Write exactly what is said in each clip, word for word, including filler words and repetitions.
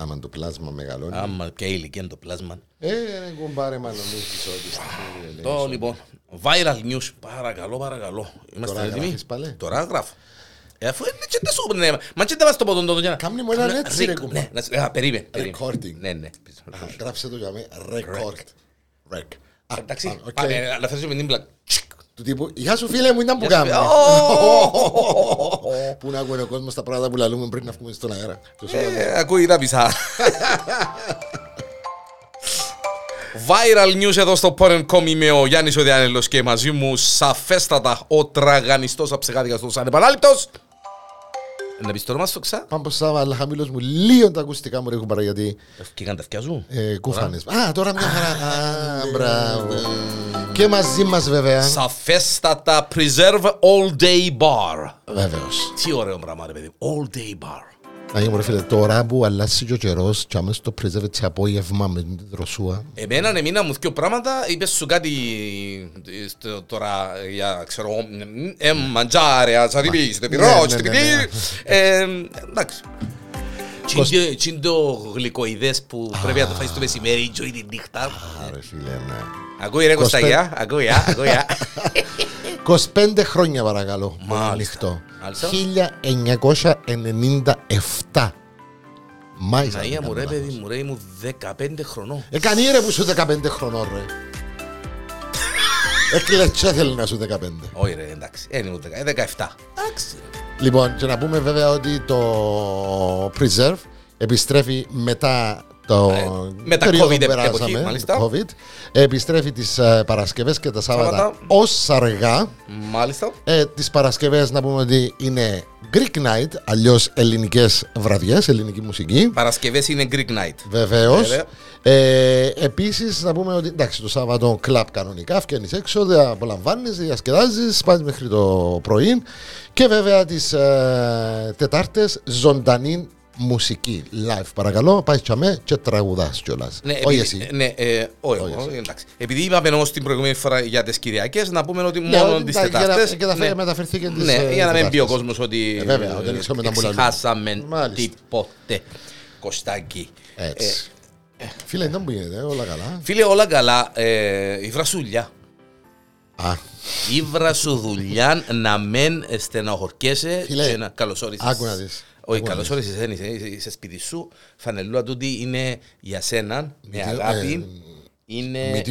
άμα το πλάσμα μεγαλώνει. Άμα και ηλικία το πλάσμα. Ε, κουμπάρε μάλλον. Το λοιπόν, viral news, παρακαλώ, παρακαλώ. Είμαστε έτοιμοι. Τώρα γράφω. Αφού είναι και τα σούπνε. Μα και τα βάζω το ποτόν το γιάννα. Κάμνε μου έναν έτσι ρε κουμπά. Περίμενε. Recording. Ναι, ναι. Γράψε το για μέ. Record. Rec. Εντάξει, αλλά θέσαι με την πλάτη. Του τύπου, γεια σου φίλε μου, ήταν που κάνουμε. Πού να ακούει ο κόσμος τα πράγματα που λαλούμε πριν να βγούμε στον αέρα. Ακούει τα πισά. Viral news εδώ στο Porn τελεία com. Είμαι ο Γιάννης ο Διάνελος και μαζί μου σαφέστατα ο τραγανιστός αψεγάδικαστος ανεπανάληπτος. Να πεις το όνομα στο ξα. Πάμπος Σάβα, αλλά χαμήλος μου, λίγο τα ακουστικά μου ρέχουν παρά γιατί... Ευκήκαν τα αυτιά σου. Κούφανες. Α, τώρα μια χαρά. Α, μπράβο. Και μαζί μας βέβαια. Σαφέστατα Preserve All Day Bar. Βέβαιος. Τι ωραίο πράγμα ρε παιδί. All Day Bar. Άγιο μου φίλε, τώρα που αλλάζει και ο καιρός και αμέσως το πρεζεύεται σε απόγευμα με την δροσούα. Εμένα εμείνα μου δύο πράγματα, είπες σου κάτι τώρα για ξέρω, ε, μαντζάρε, ασαριβείς, δεν πειράζει, εντάξει. Τι είναι το γλυκοειδές που πρέπει να το φάεις το μεσημέρι, η ζωή τη νύχτα. Ακούει ρε Κωστάκια, ακούει, ακούει. είκοσι πέντε χρόνια παρακαλώ. Μάλιστα. χίλια εννιακόσια ενενήντα επτά. Μάλιστα. Μαγία μου ρε παιδί μου ρε, ήμουν δεκαπέντε χρονών. Έκανε ρε που σου δεκαπέντε χρονών ρε. Έκλαιτσα θέλει να σου δεκαπέντε. Όχι ρε εντάξει, ήμουν δεκαεπτά. Εντάξει. Λοιπόν και να πούμε βέβαια ότι το Preserve επιστρέφει μετά... Με τα COVID εποχή, μάλιστα. COVID. Επιστρέφει τις uh, Παρασκευές και τα Σάββατα ως αργά. Μάλιστα. Ε, τις Παρασκευές να πούμε ότι είναι Greek Night, αλλιώς ελληνικές βραδιές, ελληνική μουσική. Παρασκευές είναι Greek Night. Βεβαίως. Ε, επίσης να πούμε ότι εντάξει, το Σάββατο κλαπ κανονικά, φκένεις έξω, απολαμβάνεις, διασκεδάζεις, πας μέχρι το πρωί. Και βέβαια τις uh, Τετάρτες ζωντανή μουσική, live παρακαλώ, πάει τσαμέ και τραγουδάς κιόλας. Ναι, όχι εσύ. Ναι, ε, όχι, όχι, όχι, εντάξει. Επειδή είπαμε όμως την προηγούμενη φορά για τις Κυριακές, να πούμε ότι ναι, μόνο τις Τετάρτες. Και τα φέρει ναι, μεταφερθεί και τις ναι, ε, για να μην πει ο κόσμος ότι ε, βέβαια, ε, ε, εξεχάσαμε τίποτε. Κωστάκι. Έτσι. Ε, φίλε, δεν μου γίνεται, όλα καλά. Φίλε, όλα καλά. Ε, η βρασούλια. Α. Η βρασουδουλιά να μεν στενοχωρκέσαι και να καλωσόρισες. Άκου να δεις. Όχι, καλώς όλες εσένες, είσαι σπίτι σου, φανελούα τούτη είναι για σένα, με αγάπη, είναι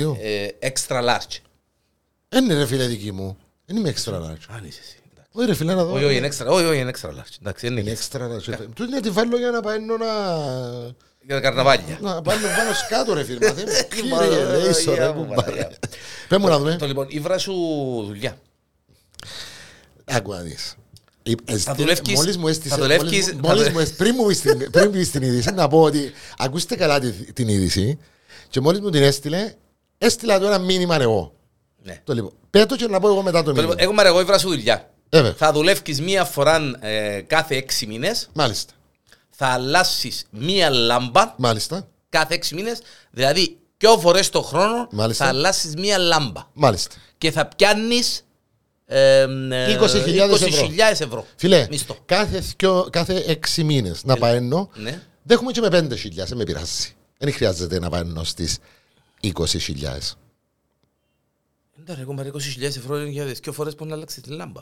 extra large. Είναι ρε φίλε δική μου, δεν είμαι extra large. Αν είσαι εσύ, εντάξει. Όχι ρε φίλε να δω. Όχι, όχι, είναι extra large, εντάξει, είναι extra large. Του είναι να τη βάλω για να παίρνω να... Για τα καρναβάλια. Να πάμε πάνω σκάτω ρε φίλε, μαθαίνω, κύριε, λέει σωρέ που πάρε. Πέμω να δούμε. Λοιπόν, η βράσου δουλειά. Άκου να δεις. Πριν μου ήρθε την είδηση να πω ότι ακούστε καλά την είδηση και μόλις μου την έστειλε, έστειλα το ένα μήνυμα εγώ. Πέτω και να πω εγώ μετά το μήνυμα. Εγώ είμαι εγώ η βρασουδουλιά. Θα δουλεύεις μία φορά κάθε έξι μήνες. Μάλιστα. Θα αλλάσεις μία λάμπα κάθε έξι μήνες. Δηλαδή δυο φορές το χρόνο θα αλλάσεις μία λάμπα. Μάλιστα. Και θα πιάνεις... είκοσι χιλιάδες ευρώ. Φίλε, κάθε, κάθε έξι μήνες να παίρνω, ναι. Δέχομαι και με πέντε χιλιάδες, δεν με πειράζει. Δεν χρειάζεται να παίρνω στις είκοσι χιλιάδες. Εντάξει, ακόμα είκοσι χιλιάδες ευρώ είναι για δύο φορές που να αλλάξει τη λάμπα.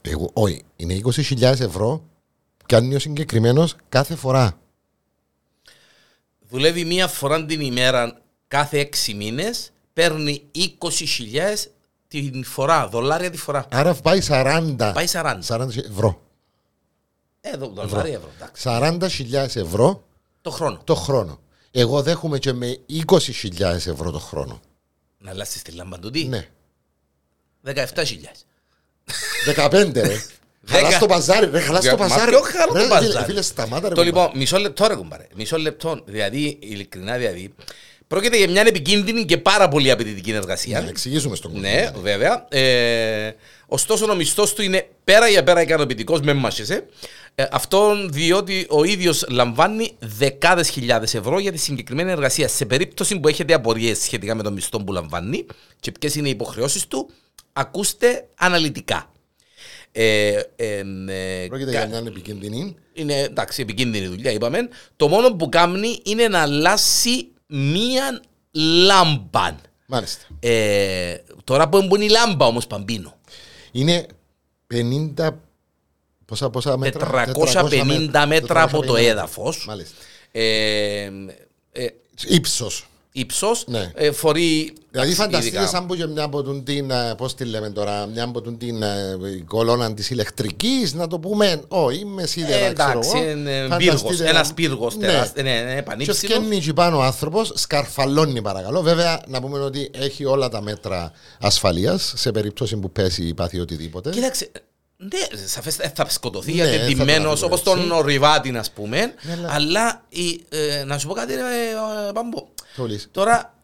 Εγώ, όχι, είναι είκοσι χιλιάδες ευρώ κάνει ο συγκεκριμένος κάθε φορά. Δουλεύει μία φορά την ημέρα κάθε έξι μήνες, παίρνει είκοσι χιλιάδες την φορά, δολάρια τη φορά. Άρα πάει σαράντα. Πάει σαράντα. σαράντα ευρώ. Ε, δολάρια ευρώ. σαράντα χιλιάδες ευρώ το χρόνο. Το χρόνο. Εγώ δέχομαι και με είκοσι χιλιάδες ευρώ το χρόνο. Να αλλάσεις τη λάμπα του τι. Ναι. δεκαεπτά χιλιάδες. δεκαπέντε ρε. Χαλάς το παζάρι ρε. Χαλάς το παζάρι. Μα ποιο χαλά το παζάρι. Φίλε σταμάτα ρε. Το λοιπόν, μισό λεπτό ρε κουμπάρε. Μισό λεπτό. Δηλαδή, ειλικρινά δηλαδή. Πρόκειται για μια επικίνδυνη και πάρα πολύ απαιτητική εργασία. Να εξηγήσουμε στον κόσμο. Ναι, βέβαια. Ε, ωστόσο, ο μισθός του είναι πέρα για πέρα ικανοποιητικός, με μάχεσαι. Ε, αυτόν διότι ο ίδιος λαμβάνει δεκάδες χιλιάδες ευρώ για τη συγκεκριμένη εργασία. Σε περίπτωση που έχετε απορίες σχετικά με τον μισθό που λαμβάνει και ποιες είναι οι υποχρεώσεις του, ακούστε αναλυτικά. Ε, ε, ε, Πρόκειται κα... για μια επικίνδυνη. Είναι εντάξει, επικίνδυνη δουλειά, είπαμε. Το μόνο που κάνει είναι να αλλάσει μία λάμπα. Μάλιστα. Ε, τώρα που είναι η λάμπα όμως, Παμπίνο. Είναι πενήντα. Πόσα, πόσα μέτρα? τετρακόσια πενήντα μέτρα από το έδαφος. Μάλιστα. Ε, ε, ύψος. Ύψος, ναι. ε, φορεί... Δηλαδή φανταστείτε σαν που μια από την, πώς τη λέμε τώρα, μια από την κολόνα της ηλεκτρικής, να το πούμε, ό, είμαι σίδερα, ε, ξέρω εγώ. Εντάξει, πύργος, ένας πύργος τεράστιος, ναι, ναι, ναι, πανύψηλος. Και σκένει και πάνω ο άνθρωπος, σκαρφαλώνει παρακαλώ. Βέβαια, να πούμε ότι έχει όλα τα μέτρα ασφαλείας, σε περίπτωση που πέσει ή πάθει οτιδήποτε. Κοίταξε... Ναι, σαφές θα σκοτωθεί, ναι, γιατί ντυμένος, όπως τον Ριβάτη, ας πούμε. Ναι, αλλά, αλλά η, ε, να σου πω κάτι, ε, ε, Παμπό. Τώρα,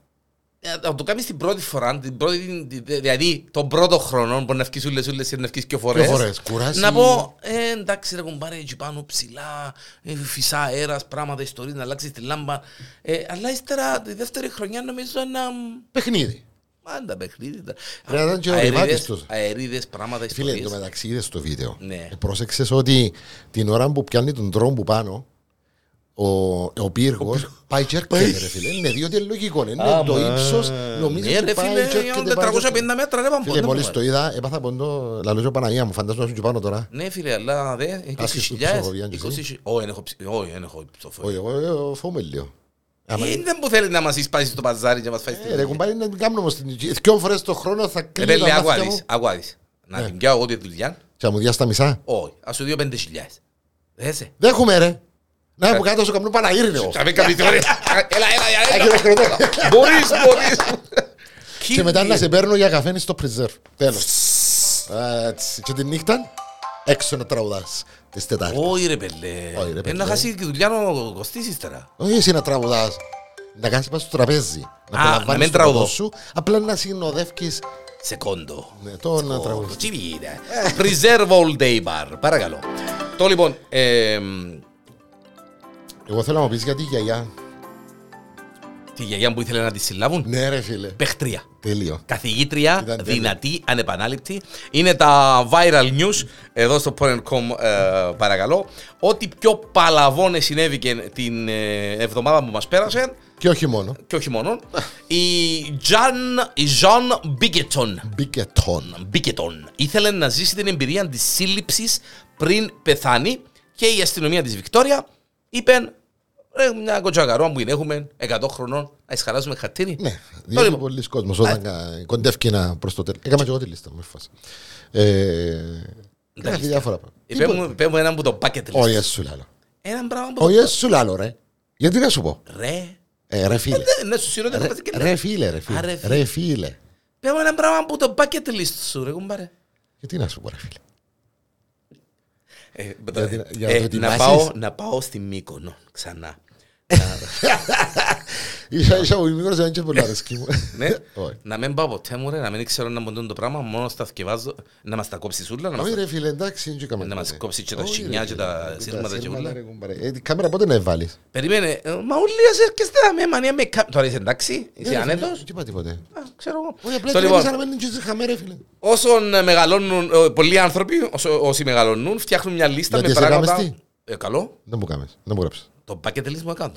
ε, το κάνεις την πρώτη φορά, την πρώτη, δηλαδή τον πρώτο χρόνο, μπορεί να ευκείς ούλες, ούλες, να ευκείς και φορές. Και φορές, κουράσει. Να πω, ε, εντάξει ρε κομπάρε, εκεί πάνω ψηλά, ε, φυσά αέρας, πράγματα, ιστορίες, να αλλάξεις τη λάμπα. Ε, αλλά ύστερα, τη δεύτερη χρονιά, νομίζω ένα παιχνίδι. Πάντα παιχνίδι. Αερίδες, πράγματα, ιστορίες. Φίλε, το μεταξύ είδες το βίντεο. Ναι. Πρόσεξες ότι την ώρα που πιάνει τον τρόμπο πάνω, ο, ο πύργος πάει και έρχεται, ρε φίλε. Είναι διότι είναι λογικό. Είναι το ύψος, νομίζω ότι πάει και έρχεται. τετρακόσια πενήντα μέτρα, ρε Παμπό. Φίλε, μόλις το είδα, έπαθα ποντό, λαλούζω Παναγία μου, φαντάζομαι να σου και πάνω τώρα. Ναι, φίλε, αλλά δε, είκοσι χιλιάδες. Είναι που θέλει να μας εισπάσει στο παζάρι και να μας φάει στη δουλειά. Ρε κουμπάρι, να την κάνουμε όμως. Δυο φορές το χρόνο θα κλείνει τα μάτια μου. Αγουάδεις. Να την πιάω εγώ τη δουλειά. Θα μου διάσει τα μισά. Όχι. Ας σου δύο πέντε χιλιάδες. Δέχεσαι. Δέχομαι ρε. Να έχω κάτω στο καμπνό Παναγύρινο. Θα με καμπνιτώρες. Έλα, έλα, έλα. Μπορείς, μπορείς. Και μετά να σε παίρνω για καφέ στο πρεζέρ. Τέλος. Και την νύχτα έξω να τραγουδάς. Όχι ρε πελέ, πρέπει να χάσει τη δουλειά να κοστίσει ύστερα. Όχι εσύ να τραγουδάς, να κάνεις πάνω στο τραπέζι. Α, να μην τραγουδώ. Απλά να συνοδεύκεις. Σε κόντο. Ναι, το να τραγουδείς. Preserve all day bar, παρακαλώ. Το λοιπόν... Εγώ θέλω να μου πεις για τη γιαγιά. Τη γιαγιά που ήθελε να τη συλλάβουν. Ναι ρε φίλε. Παιχτρία. Τέλειο. Καθηγήτρια, ήταν δυνατή, τέλειο. Ανεπανάληπτη. Είναι τα viral news εδώ στο Porn τελεία com, ε, παρακαλώ. Ό,τι πιο παλαβώνε συνέβηκε την εβδομάδα που μας πέρασε. Και όχι μόνο. Και όχι μόνο. η Jean Bickerton. Bickerton. Bickerton. Ήθελε να ζήσει την εμπειρία της σύλληψης πριν πεθάνει και η αστυνομία της Βικτόρια είπε... Ρε, μια κοτσακαρό που την έχουμε, εκατό χρονών, να εισχαράζουμε χατήρι. Ναι, διότι λοιπόν, πολλοί κόσμος όταν α... κοντεύκαινα προς το τέλος. Έκαμε και εγώ τη λίστα μου, έφασα. Έκαμε διάφορα πράγματα. Παίρνουμε έναν που το bucket list. Όχι, σου λάλλω. Έναν πράγμα που... Όχι, σου λάλλω, ρε. Γιατί να σου πω. Ρε. Ε, ρε φίλε. Ναι, σου σύρω, δεν και ρε φίλε, ρε φίλε. Ρε φίλε. Παίρνουμε έναν πράγμα που το bucket list σου, ρε κουμπάρε. Γιατί να σου πω, ρε φίλε. Ε, για, ε, ε, να, πάω, να πάω στη Μύκονο ξανά. Είχα πολύ μικρός, δεν είχε πολλά αρέσκει μου. Να μην πάω ποτέ μου ρε, να μην ξέρω να μποντούν το πράγμα, μόνο στα θκευάζω, να μας τα κόψεις ούλα. Όχι ρε φίλε, εντάξει. Να μας κόψεις και τα σινιά και τα σύρματα και ούλα. Την κάμερα πότε να βάλεις. Περίμενε, μα ούλοι ας έρχεστε να με μανία με κάμερα. Τώρα είσαι εντάξει, είσαι άνετος. Τι είπα τίποτε. Ξέρω εγώ. Όσον μεγαλώνουν, πολλοί άνθρωποι, όσοι μεγαλώνουν, φτιάχνουν μια λίστα με πράγματα. Καλό. Δεν μου κάμες, δεν μου γράψεις. Το bucket list μου έκανα.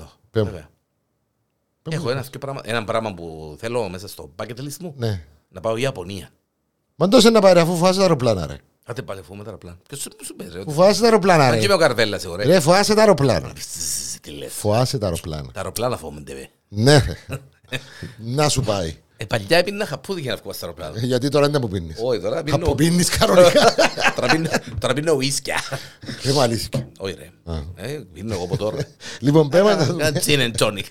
Έχω ένα, πράγμα, ένα πράγμα που θέλω μέσα στο bucket list μου. Ναι. Να πάω η Ιαπωνία. Μα τόσο να πάρει αφού φοβάσαι τα αεροπλάνα ρε. Άντε πάλι φοβάμαι τα αεροπλάνα. Και σου πες ρε. Φοβάσαι τα αεροπλάνα ρε. Μα και με ο Καρβέλλας εγώ ρε. Ρε φοβάσαι τα αεροπλάνα. Τι λες. Φοβάσαι τα αεροπλάνα. Τα αεροπλάνα φοβούνται βε. Ναι. Να σου πάει. Ε, παλιά έπιννα χαπούδι για να βγω στα αεροπλάνα. Γιατί τώρα δεν τα αποπίνεις. Όχι, τώρα πίνω... Αποπίνεις κανονικά. Τώρα πίνω ουίσκια. Δεν μου αλήθεια. Όχι ρε. Πίνω εγώ από τώρα. Λοιπόν, πέματα... Gin and tonic.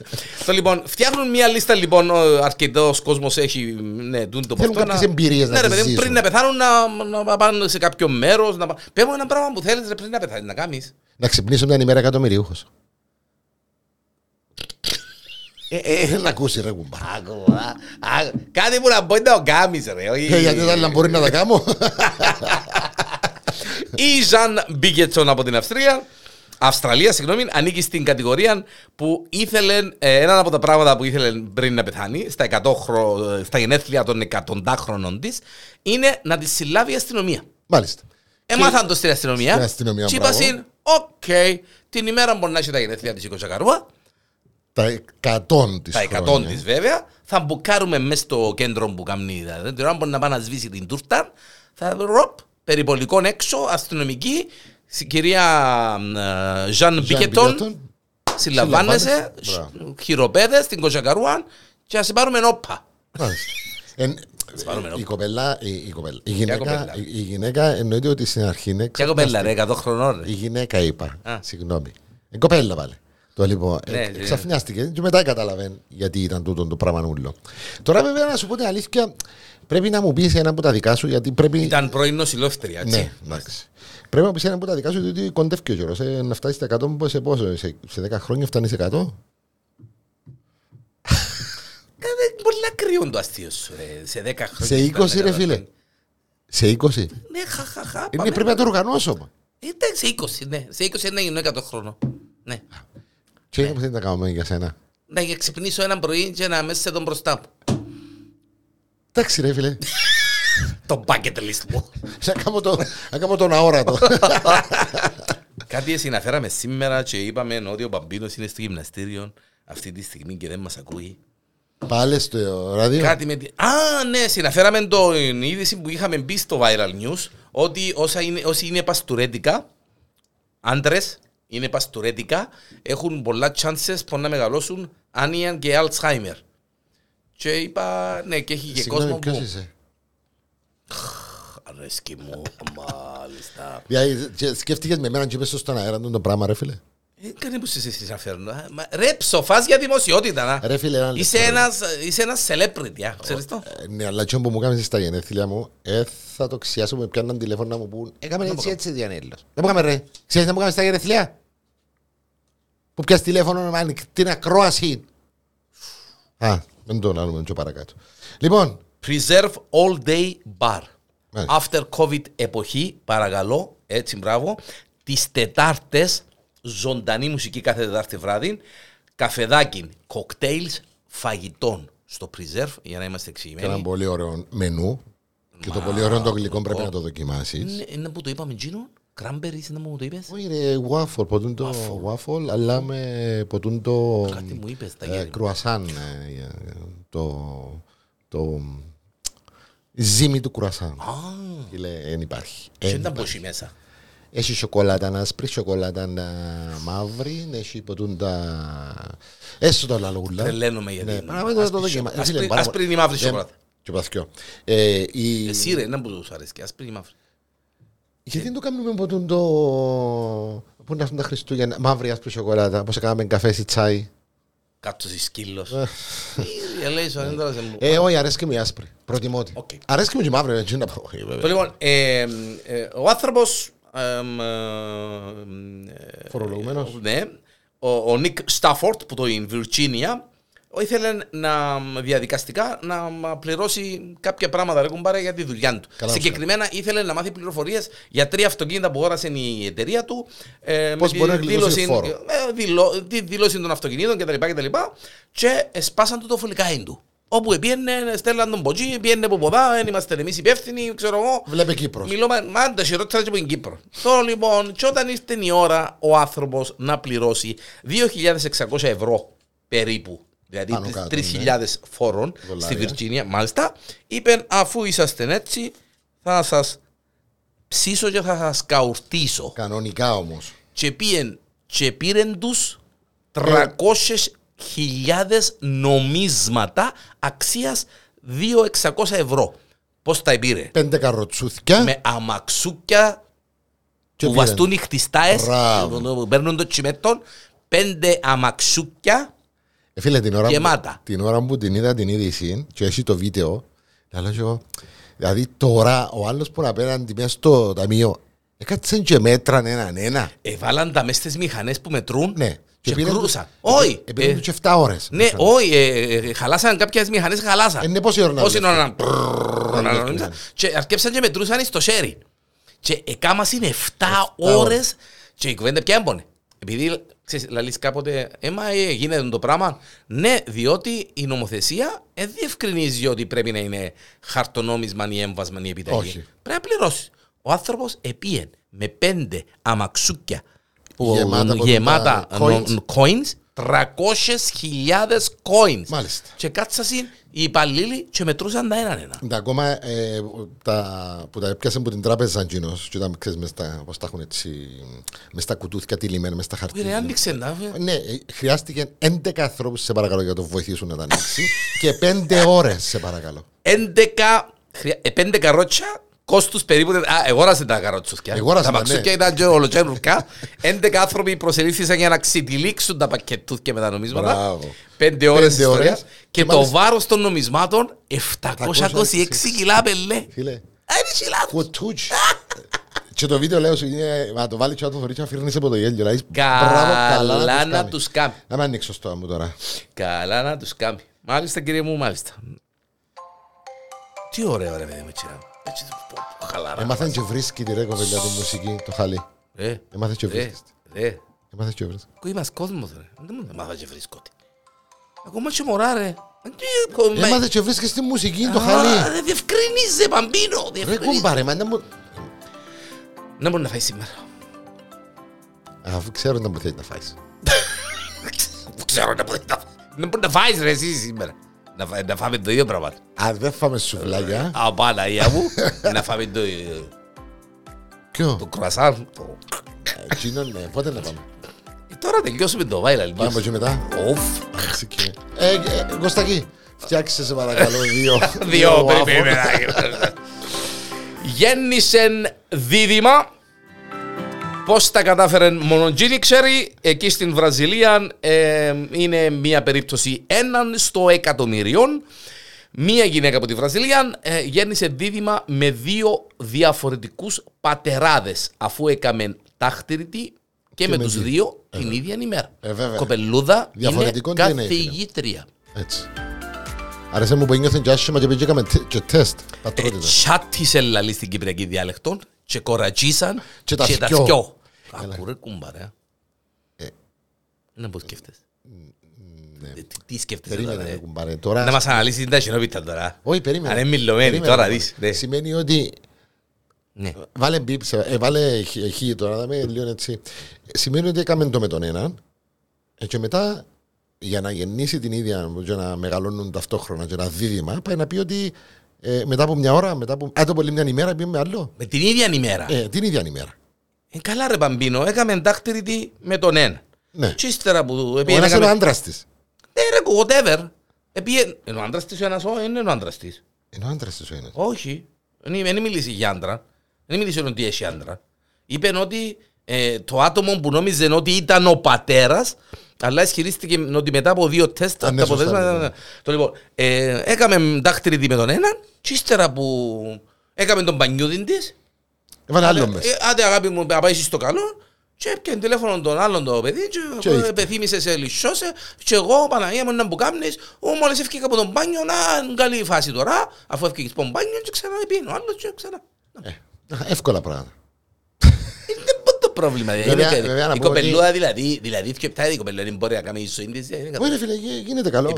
Λοιπόν, φτιάχνουν μια λίστα, λοιπόν, αρκετός κόσμος έχει... Ναι, τούν το ποστό να... Θέλουν κάποιες εμπειρίες να ζήσουν. Πριν να πεθάνουν, να πάνε σε κάποιο μέρος. Πέμπω ένα πράγμα που θέλεις πριν να πεθάνεις, να κάνεις. Να ξυπνήσω μια ημέρα εκατομμυριούχος. Να ακούσει ρε κουμπά. Κάτι που να μπορεί να το κάνεις ρε. Γιατί δεν μπορεί να τα κάνω. Η Ζαν Μπίκετσον από την Αυστρία Αυστραλία συγγνώμη, ανήκει στην κατηγορία που ήθελε ένα από τα πράγματα που ήθελε πριν να πεθάνει στα γενέθλια των εκατοντά χρονών της είναι να τη συλλάβει η αστυνομία. Μάλιστα. Έμαθαν το στην αστυνομία και είπα συν, οκ, την ημέρα μπορεί να έχει τα γενέθλια της Κοτσακαρούα. Τα εκατόν της χρόνια. Τα εκατόν της βέβαια. Θα μπουκάρουμε μέσα στο κέντρο που καμνεί. Δεν την ώρα μπορεί να πάει να σβήσει την τούρτα. Θα ροπ, περιπολικών έξω, αστυνομική. Κυρία Ζαν Μπίκετον, συλλαμβάνεσαι, χειροπέδες στην Κοτσακαρούα και να σε πάρουμε όπα. Η κοπέλα, η, κοπέλα, η, γυναίκα, κοπέλα. Η, η γυναίκα εννοείται ότι στην αρχή είναι κοπέλα, ρε, εκατό χρονών. Η γυναίκα είπα, α. συγγνώμη. Η κοπέλα πάλι. Το λοιπόν, ναι, ε, ξαφνιάστηκε και μετά καταλαβαίνει γιατί ήταν τούτο το πραμανούλο. Τώρα βέβαια να σου πω την αλήθεια, πρέπει να μου πεις ένα από τα δικά σου γιατί πρέπει... Ήταν πρώην νοσηλεύτρια, έτσι. Ναι, εντάξει. Πρέπει να μου πεις ένα από τα δικά σου διότι κοντεύκει ο καιρός. Ε, να φτάσεις εκατό σε πόσο, σε, σε δέκα χρόνια φτάνεις εκατό. Πολλά κρύον το αστείο σου, ρε. Σε δέκα χρόνια. Σε είκοσι ρε φίλε. Σε είκοσι. Ναι, χαχαχα. Είναι πάμε. Πρέπει να το οργανώσω. Ήταν σε είκοσι, ναι. Σε είκοσι ένα γινώ εκατό χρόνο. Ναι. Τι είναι που θέλετε να κάνουμε για σένα. Να ξυπνήσω έναν πρωί και να μέσα σε τον μπροστά μου. Εντάξει ρε φίλε. Το bucket list μου. Να κάνω τον αόρατο. Κάτι συναφέραμε σήμερα και είπαμε ότι ο Μπαμπίνος είναι στο γυμναστήριο αυτή τη στιγμή και δεν μας ακούει. Πάλι στο ράδιο. Κάτι με... Α, ναι, συναφέραμε την είδηση που είχαμε μπει στο Viral News ότι όσα είναι, όσοι είναι παστουρέτικα, άντρες είναι παστουρέτικα, έχουν πολλά chances που να μεγαλώσουν άνοια και Alzheimer. Και είπα, ναι, και έχει και συγγνώμη, κόσμο ποιος που... Είσαι? Αρέσκει μου, μάλιστα. Σκέφτηκες με εμένα και είπες στον αέρα τον το πράγμα, ρε φίλε. Κανεί που σε συναφέρουν. Ρε ψοφάς για δημοσιότητα. Ρε φίλε, ένα είσαι ένας celebrity, ξέρεις το. Ναι, αλλά και όπου μου κάνεις στα γενέθλια μου, θα το ξιάσω με πιάνναν τηλέφωνο να μου πούν έκαμε έτσι έτσι Διανέλος. Δεν μου κάμε ρε. Ξέρεις να μου κάνεις στα γενέθλια. Που πιάσεις τηλέφωνο με την ακρόαση. Α, δεν το λάβουμε και παρακάτω. Λοιπόν. Preserve all day bar. After COVID εποχή, παρακαλώ, έτσι μπράβο, τις Τετάρτες. Ζωντανή μουσική κάθε Τετάρτη βράδυ, καφεδάκι, κοκτέιλς, φαγητών στο Preserve για να είμαστε εξηγημένοι. Ένα πολύ ωραίο μενού και το πολύ ωραίο το γλυκό πρέπει να το δοκιμάσεις. Είναι που το είπαμε, Τζίνο, κράμπερις είναι που το είπες. Όχι, είναι waffle, ποτούν το waffle, αλλά με ποτούν το κρουασάν, το ζύμι του κρουασάν. Δεν υπάρχει. Δεν ήταν πόσοι μέσα. Έχει σοκολάτα να σπρί, σοκολάτα να μαύρη, έχει ποτούντα... Έστω το λαλούλα. Δεν λένε γιατί. Ασπρί είναι η μαύρη σοκολάτα. Και παθηκιό. Εσύ ρε, να που τους αρέσει και ασπρί είναι η μαύρη. Γιατί δεν το κάνουμε ποτούντο... Πού να έρθουν τα Χριστούγεννα, μαύρη ασπρί σοκολάτα, πώς έκαναμε καφέ ή τσάι. Κάτσος ή σκύλος. Ε, όχι, αρέσκει μου η άσπρη. Προτιμώ ότι. Αρέσκει μου και η μαύρη. Λοιπόν, ο άνθρωπος φορολογουμένος. Ναι. Ο Νίκ Στάφορντ που το είναι Βιρτζίνια ήθελε να διαδικαστικά να πληρώσει κάποια πράγματα ρε, για τη δουλειά του. Καλά, συγκεκριμένα ναι. Ήθελε να μάθει πληροφορίες για τρία αυτοκίνητα που αγόρασε η εταιρεία του. Ε, πώς μπορεί να γλιτώσει φόρο. Ε, δηλώ, τη δήλωση των αυτοκινήτων κτλ. Και, και, και σπάσαν του το φωλικάιν του. Όπου πιένε, στέλναν τον ποτζί, πιένε από ποδά, δεν είμαστε εμείς υπεύθυνοι, ξέρω εγώ. Βλέπε Κύπρος. Μιλώμε, μάντα χειρότερα και από την Κύπρο. Τώρα λοιπόν, και όταν ήρθε η ώρα ο άνθρωπος να πληρώσει δύο χιλιάδες εξακόσια ευρώ περίπου, δηλαδή τρεις χιλιάδες φόρων στη Βιρτζίνια, μάλιστα, είπεν αφού είσαστε έτσι, θα σας ψήσω και θα σας καουρτήσω. Κανονικά όμως. Και, και πήρεν τους τριακόσιες χιλιάδες νομίσματα αξίας δύο χιλιάδες εξακόσια ευρώ. Πώς τα πήρε? Πέντε καροτσούθια. Με αμαξούκια που βαστούν οι χτιστάες. Παίρνουν το τσιμέτον. Πέντε αμαξούκια ε, φίλε, την ώρα γεμάτα. Που, την ώρα που την είδα την είδηση και εσύ το βίντεο. Δηλαδή τώρα ο άλλος που να πέραν μέσα στο ταμείο έκατσαν και μέτραν έναν ένα. Εβάλαν τα μέσα στις μηχανές που μετρούν. Ναι. Και κρούσαν. Όχι. Επήραν τους επτά ώρες. Ναι, όχι. Χαλάσαν κάποιες μηχανές, χαλάσαν. Είναι πόση ώρα να μιλήσαν. Και αρκέψαν και μετρούσαν στο σέρι. Και εκάμασαν επτά ώρες και η κουβέντα πια έμπονε. Επειδή, ξέρεις, λαλείς κάποτε, έμα γίνεται το πράγμα. Ναι, διότι η νομοθεσία δεν διευκρινίζει ότι πρέπει να είναι χαρτονόμισμα ή έμβασμα ή επιταγή. Πρέπει να πληρώσεις. Ο άνθρωπος επίεν με πέντε αμαξούκια που γεμάτα, γεμάτα coins, τριακόσιες χιλιάδες coins. Μάλιστα. Και κάτσασαν οι υπαλλήλοι και μετρούσαν τα έναν ένα. Τα ακόμα ε, τα, που τα έπιασαν από την τράπεζα Αντζίνος και τα ξέρεις μες τα, τα έχουν έτσι, μες τα κουτούθια τυλιμένα, μες τα χαρτί. Ρε, άνοιξε να φύγει. Ναι, χρειάστηκε έντεκα ανθρώπους, σε παρακαλώ, για να το βοηθήσουν να τα ανοίξει και πέντε ώρες, σε παρακαλώ. έντεκα καρότσια. Κόστος περίπου, α, εγόρασε τα καροτσούκια. Τα παξούκια ήταν και ολοκαιρουργικά. έντεκα άνθρωποι προσελήφθησαν για να ξετυλίξουν τα πακετούκια με τα νομίσματα. Πέντε ώρες ιστορίας. Και το βάρος των νομισμάτων επτακόσια είκοσι έξι κιλά, πελέ. Φίλε, κουτούτσι. Και το βίντεο λέω σου, μα το βάλει και να το φορείς και να φύρνεις από το γέλιο. Καλά να τους κάνει. Να με ανοίξω στο μου τώρα. Καλά να τους κάνει. Μάλιστα, κύριε μου, μάλιστα. Τι ωραίο ρε παιδί μου, έμαθαν και βρίσκει τη ρε κοβελιά του μουσική, το χαλί. Έμαθαν και βρίσκει. Έμαθαν και βρίσκει. Είμαστε κόσμος ρε, δεν μάθα και βρίσκω. Ακόμα και μωρά ρε. Έμαθαν και βρίσκει στη μουσική, το χαλί. Διευκρινίζε μπαμπίνο. Ρε κουμπάρε, μα να μπορεί να φάει σήμερα. Αφού ξέρω να μπορεί να φάεις. Ξέρω να μπορεί να φάεις. Να μπορεί να φάεις ρε εσύ σήμερα. Να φάμε το ίδιο πράγμα. Αν δεν φάμε σουβλάκια. Απαναγία μου, να φάμε το ίδιο. Ποιο? Το κρουασάν. Εκείνο ναι, πότε να πάμε. Τώρα τελειώσουμε το βάιλα λοιπόν. Πάμε και μετά. Οφ. Κωστακή, φτιάξε σε παρακαλώ δύο. Δύο περιπέμενα. Γέννησεν δίδυμα. Πώς τα κατάφερε μόνο Τζίνι, ξέρει, εκεί στην Βραζιλία ε, είναι μια περίπτωση έναν στο εκατομμυριόν. Μια γυναίκα από τη Βραζιλία ε, γέννησε δίδυμα με δύο διαφορετικούς πατεράδες, αφού έκαμε τάχτηρητη και, και με, με τους δύο ε, την ίδια ημέρα. Ε, Κοπελούδα είναι καθηγήτρια. Έτσι. Άρεσε μου που ένιωθεν και άσχημα και πήγαμε και τεστ. Τσάτισε λαλή στην κυπριακή διάλεκτον και κορατζίσαν και τα θκιό. Ακούρε κουμπά ρε. Να πως σκέφτεσαι. Τι σκέφτεσαι τώρα. Να μας αναλύσεις την ταχυνόπιτα τώρα. Όχι, περίμενε. Αν είναι μιλωμένη τώρα δεις. Σημαίνει ότι βάλε μπίψε, βάλε χί τώρα. Σημαίνει ότι έκαμε το με τον έναν και μετά για να γεννήσει την ίδια και να μεγαλώνουν ταυτόχρονα και ένα δίδυμα πάει να πει ότι ε, μετά από μια ώρα, μετά από, από μια ημέρα πήγε με άλλο. Με την ίδια ημέρα. Ε, την ίδια ημέρα. Ε, καλά ρε Παμπίνο, έκαμε εντάκτηρητη με τον ένα. Ναι. Και ύστερα που... Ο ένας είναι ο άντρας της. Ναι ρε, whatever. Επίε... Είναι ο άντρας της ο ένας, όχι, είναι ο άντρας της. Είναι ο άντρας της ο ένας. Όχι, δεν μιλήσει για άντρα. Δεν μιλήσει ότι έχει άντρα. Είπε ότι ε, το άτομο που νόμιζε ότι ήταν ο πατέρας, αλλά ισχυρίστηκε ότι μετά από δύο τεστ τα αποτελέσματα. Λοιπόν, ε, έκαμε δάχτυρη με τον έναν, και ύστερα που έκαμε τον πανιούδιν της. Έβαλε άλλο μέσα. Άντε, αγάπη μου, να πάει στο καλό, και έπιανε τηλέφωνο τον άλλον το παιδί, και πεθύμησε σε λυσσόσε, και εγώ, Παναγία μου, να μου κάμνεις, μόλις έφυγε από τον μπάνιο, να είναι καλή φάση τώρα, αφού έφυγε από τον μπάνιο, και ξανά πίνει ο άλλος, και ξανά. Εύκολα πράγματα. Πρόβλημα. Η κοπελούδα δηλαδή, δηλαδή η κοπελούδα μπορεί να κάνει ισοίνδυση. Όχι φίλε, γίνεται καλό.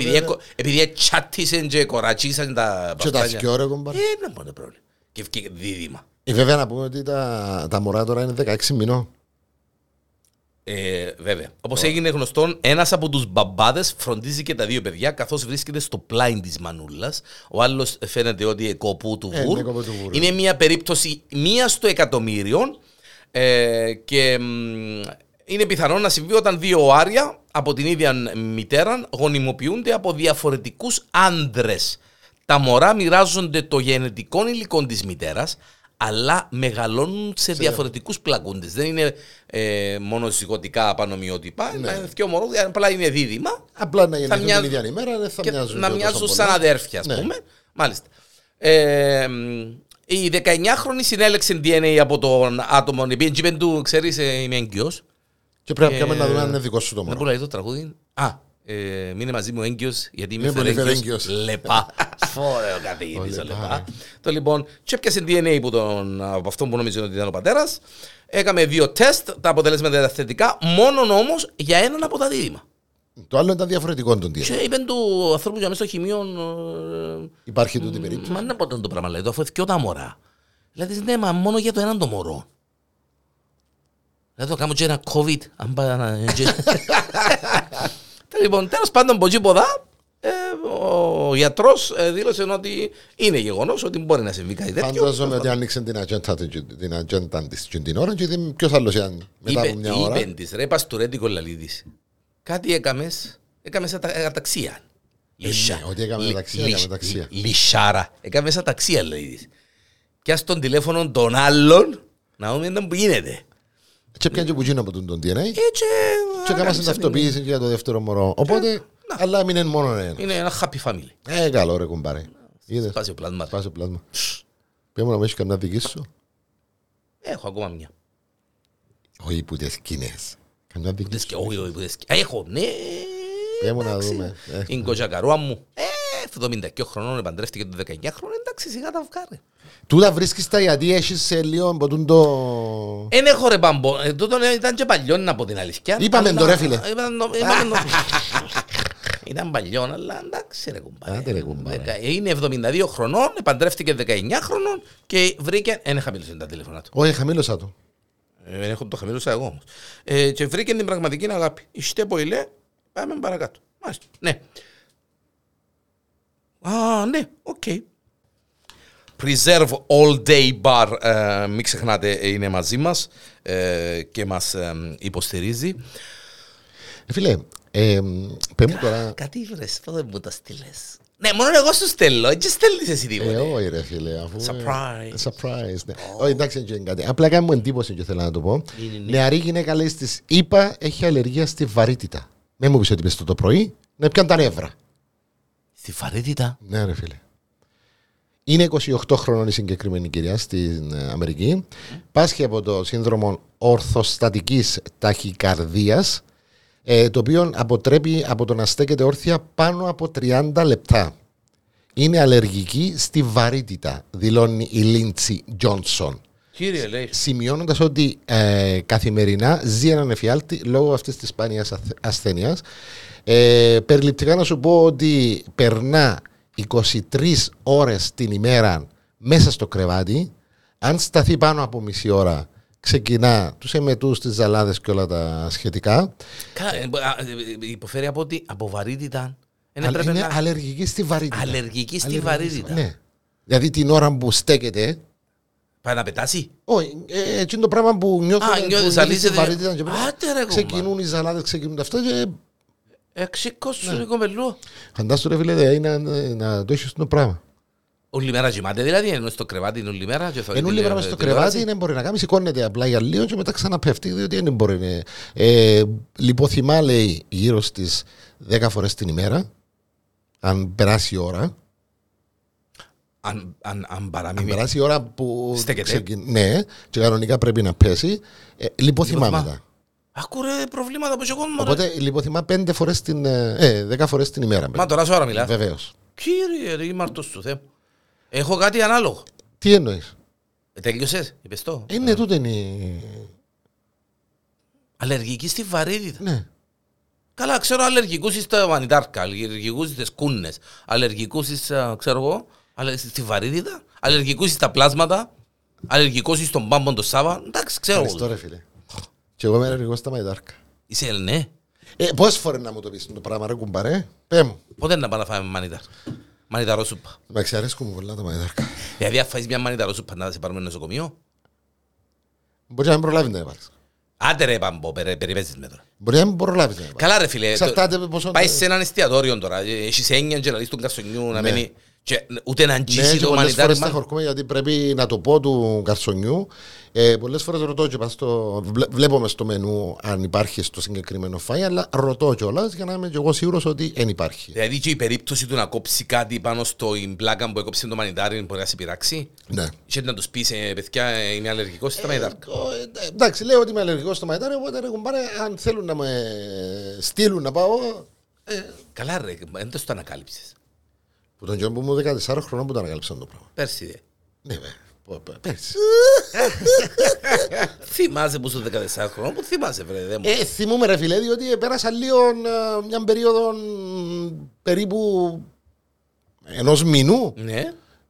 Επειδή τσάτισαν και κορατσίσαν τα παπτάνια. Και τα σκιόρε κομπάρ. Είναι μόνο πρόβλημα. Και ευκεί δίδυμα. Βέβαια να πούμε ότι τα μωρά τώρα είναι δεκαέξι μηνών. Βέβαια. Όπως έγινε γνωστόν, ένας από τους μπαμπάδες φροντίζει και τα δύο παιδιά καθώς βρίσκεται στο πλάι της μανούλας. Ο άλλος φαίνεται ότι εκοπού του βουρ. Είναι μια περίπτωση μία στο εκατομμύριο. Ε, και είναι πιθανό να συμβεί όταν δύο άρια από την ίδια μητέρα γονιμοποιούνται από διαφορετικούς άνδρες. Τα μωρά μοιράζονται το γενετικό υλικό της μητέρας, αλλά μεγαλώνουν σε διαφορετικούς πλακούντες. Δεν είναι ε, μονοζυγωτικά πανομοιότυπα. Ναι. Είναι δυο μωρό, απλά είναι δίδυμα. Απλά να γεννηθούν την ίδια ημέρα, δεν θα μοιάζουν. Να μοιάζουν σαν αδέρφια, ας ναι. πούμε. Μάλιστα. Ε, Η δεκαεννιάχρονη συνέλεξε ντι εν έι από τον άτομο. Η πι εν τζι πέντε του, ξέρεις, είμαι έγκυος. Και πρέπει ε, να δούμε αν είναι δικό σου το μόνο. Να πουλάει το τραγούδι. Α, ε, μείνε μαζί μου έγκυος, γιατί είμαι έγκυος. Λεπά. Φόρεο καθηγητής ο Λεπά. Το λοιπόν, και έπιασε ντι εν έι που τον, από αυτόν που νόμιζε ότι ήταν ο πατέρας. Έκαμε δύο τεστ, τα αποτελέσματα ήταν θετικά, μόνο όμως για έναν από τα δίδυμα. Το άλλο ήταν διαφορετικό τον τύπο. Και είπαν του ανθρώπου για μέσα στο χημείο. Υπάρχει τούτη περίπτωση. Μα δεν πω το πράγμα λέει, το αφού έφυγε τα μωρά. Δηλαδή, ναι, μα μόνο για το έναν το μωρό. Δηλαδή, το κάνω και ένα COVID. Αν πάει να... Λοιπόν, τέλος πάντων, ποτζίποδα, ο γιατρός δήλωσε ότι είναι γεγονός ότι μπορεί να συμβεί κάτι τέτοιο. Φαντάζομαι ότι άνοιξε την ατζέντα της την ώρα και ποιος άλλος ήταν μετά από μια ώρα. Είπεν της, ρε, Παστουρέτη Κολλαλίδης. Κάτι έκαμες, έκαμες αταξία. Ότι έκαμες αταξία. Λυσάρα. Έκαμες αταξία, λέει. Και ας τον τηλέφωνο των άλλων να δούμε που γίνεται. Και πιάνε και πουτζίνα από τον ντι εν έι και έκαμασαν ταυτοποίηση για το δεύτερο μωρό. Οπότε, αλλά μην είναι μόνο ένα. Είναι ένα happy family. Ε, καλό ρε κουμπάρε. Σπάσει ο πλάσμα. Σπάσει ο πλάσμα. Πες μου να μου έχεις καμιά δική σου. Έχω ακόμα μια. Όχι που τις σκηνές. Καμιά δική σου. Όχι που τις σκηνές. Έχω, ναι. Πες μου να δούμε. Είναι κοτσακαρούα μου. εβδομήντα οκτώ χρονών, παντρεύτηκε το δεκαεννιά χρονών, εντάξει, σιγά τα βγάρε. Τούτα βρίσκεις τα γιατί έχεις σε λίγο ποτούν το... Εν έχω ρε Πάμπο, ήταν και παλιόν από την αλήθεια. Είπαμε το ρε φίλε. Ήταν παλιόν, αλλά εντάξει ρε κουμπάρε. Είναι εβδομήντα δύο χρονών, παντρεύτηκε δεκαεννιά χρονών και βρήκε... Εν χαμήλωσε τα τηλέφωνα του. Όχι, χαμήλωσα το. Εν το χαμήλωσα εγώ όμως. Και βρήκε την πραγματική αγάπη. Είστε ποηλέ, πάμε παρακάτω. Μάλιστα, ναι. Α, ναι, οκ. Preserve All Day Bar, ε, μην ξεχνάτε, είναι μαζί μας ε, και μας ε, υποστηρίζει. Φίλε, ε, πες μου τώρα... Κάτι βρες, πότε μου τα στείλες. Ναι, μόνο εγώ σου στέλνω, έτσι στέλνεις εσύ τίποτε. Ε, όχι ρε φίλε, αφού... Surprise. Surprise, ναι. Όχι, εντάξει, δεν κάτι. Απλά κάνω μου εντύπωση και θέλω να το πω. Νεαρή γυναίκα, λέει, στις ΗΠΑ έχει αλλεργία στη βαρύτητα. Μην μου πεις ότι πες το πρωί, να πιάνε τα νεύρα. Στη βαρύτητα. Ναι, ρε φίλε. Είναι είκοσι οκτώ χρονών η συγκεκριμένη κυρία στην Αμερική. Mm. Πάσχει από το σύνδρομο ορθοστατικής ταχυκαρδίας, ε, το οποίο αποτρέπει από το να στέκεται όρθια πάνω από τριάντα λεπτά. Είναι αλλεργική στη βαρύτητα, δηλώνει η Λίντσι Τζόνσον. Σημειώνοντας ότι ε, καθημερινά ζει έναν εφιάλτη λόγω αυτής της σπάνιας ασθένειας. Ε, περιληπτικά να σου πω ότι περνά είκοσι τρεις ώρες την ημέρα μέσα στο κρεβάτι. Αν σταθεί πάνω από μισή ώρα, ξεκινά τους εμετούς, τις ζαλάδες και όλα τα σχετικά. Υποφέρει από ότι από βαρύτητα. Αλλά είναι να... αλλεργική στη βαρύτητα. Αλλεργική στη βαρύτητα. Ναι. Δηλαδή την ώρα που στέκεται. Πάει να πετάσει. Όχι, έτσι είναι το πράγμα που νιώθω. Α, νιώθεις αλήθεια. Ξεκινούν οι ζαλάδες, ξεκινούν τα αυτά και... Εξήκος σου λίγο μελού. Φαντάσου ρε φίλε, να το έχεις το πράγμα. Όλη μέρα γυμάται δηλαδή, ενώ στο κρεβάτι είναι όλη μέρα. Ενώ όλη μέρα στο κρεβάτι δεν μπορεί να κάνει, σηκώνεται απλά για λίγο και μετά ξαναπέφτει, διότι δεν μπορεί. Λιποθυμά λέει γύρω στις δέκα φορές την ημέρα, αν περάσει η ώρα. Αν, αν, αν παραμείνει. Αν περάσει η ώρα που ξεκινάει. Ναι, και κανονικά πρέπει να πέσει. Ε, λιποθυμά μετά. Ακούρε προβλήματα που έχω μόνο. Οπότε λιποθυμά πέντε φορές την. Ε, δέκα φορές την ημέρα. Μα τώρα σε ώρα μιλάς. Βεβαίως. Κύριε, είμαι αρτός του Θεού. Έχω κάτι ανάλογο. Τι εννοείς. Ε, Τέλειωσες, είπες το. Ε, ναι, τούτο είναι. Αλλεργική στη βαρύτητα. Ναι. Καλά, ξέρω αλλεργικούς στα βανιτάρκα, αλλεργικούς στις κούνες, αλλεργικούς ξέρω εγώ. Στη βαρύτητα, αλλεργικούς στα πλάσματα, αλλεργικούς στον πάμπον το Σάββα. Εντάξει, ξέρω. Τώρα, φίλε. Και εγώ είμαι αλλεργικός στα μαϊτάρκα. Είσαι Ελληνέ. Ε, πόσες φορές να μου το πεις το πράγμα, ρε κουμπάρε. Πέ μου. Πότε να πάω να φάμε μανιτάρ. Μανιταρόσουπα. Εντάξει, αρέσκω μου πολλά τα μανιτάρκα. Δηλαδή, αν φάεις μια μανιταρόσουπα να σε πάρουμε νοσοκομείο. Μπορεί να μην προλάβει να πάρεις. Άντε ρε Πάμπο, περιπέζεις με τώρα. Μπορεί να μην προλάβεις να πάρεις. Καλά ρε φίλε, πάει σε έναν εστιατόριο τώρα. Έχεις έννοια και να δεις τον καρσονιού να μένει. Και ούτε να αγγίσει το μανιτάρι. Πολλές φορές τα χορκούμε γιατί πρέπει να το πω του καρσονιού. Ε, πολλές φορές ρωτώ και στο, βλέπουμε στο μενού αν υπάρχει στο συγκεκριμένο φάι, αλλά ρωτώ κιόλας για να είμαι κι εγώ σίγουρος ότι δεν υπάρχει. Δηλαδή και η περίπτωση του να κόψει κάτι πάνω στο πλάκα που έκοψε το μανιτάρι μπορεί να σε πειράξει. Ναι. Και να τους πεις, ε, παιδιά, είμαι αλλεργικός στα μανιτάρι. Ε, εντάξει, λέω ότι είμαι αλλεργικός στο μανιτάρι, οπότε ρε κουμπάρε, αν θέλουν να με στείλουν να πάω. Ε. Καλά, ρε, δεν το ανακάλυψες. Που τον γιον που μου δεκατέσσερα χρονών που το ανακαλύψαν το πράγμα. Πέρσι δε. Ναι, πέρσι. Θυμάσαι που στο δεκατέσσερα χρονών που θυμάσαι βρε. Ε, θυμούμαι ρε φίλε, διότι πέρασα λίγο μια περίοδο περίπου ενός μηνού. Ναι.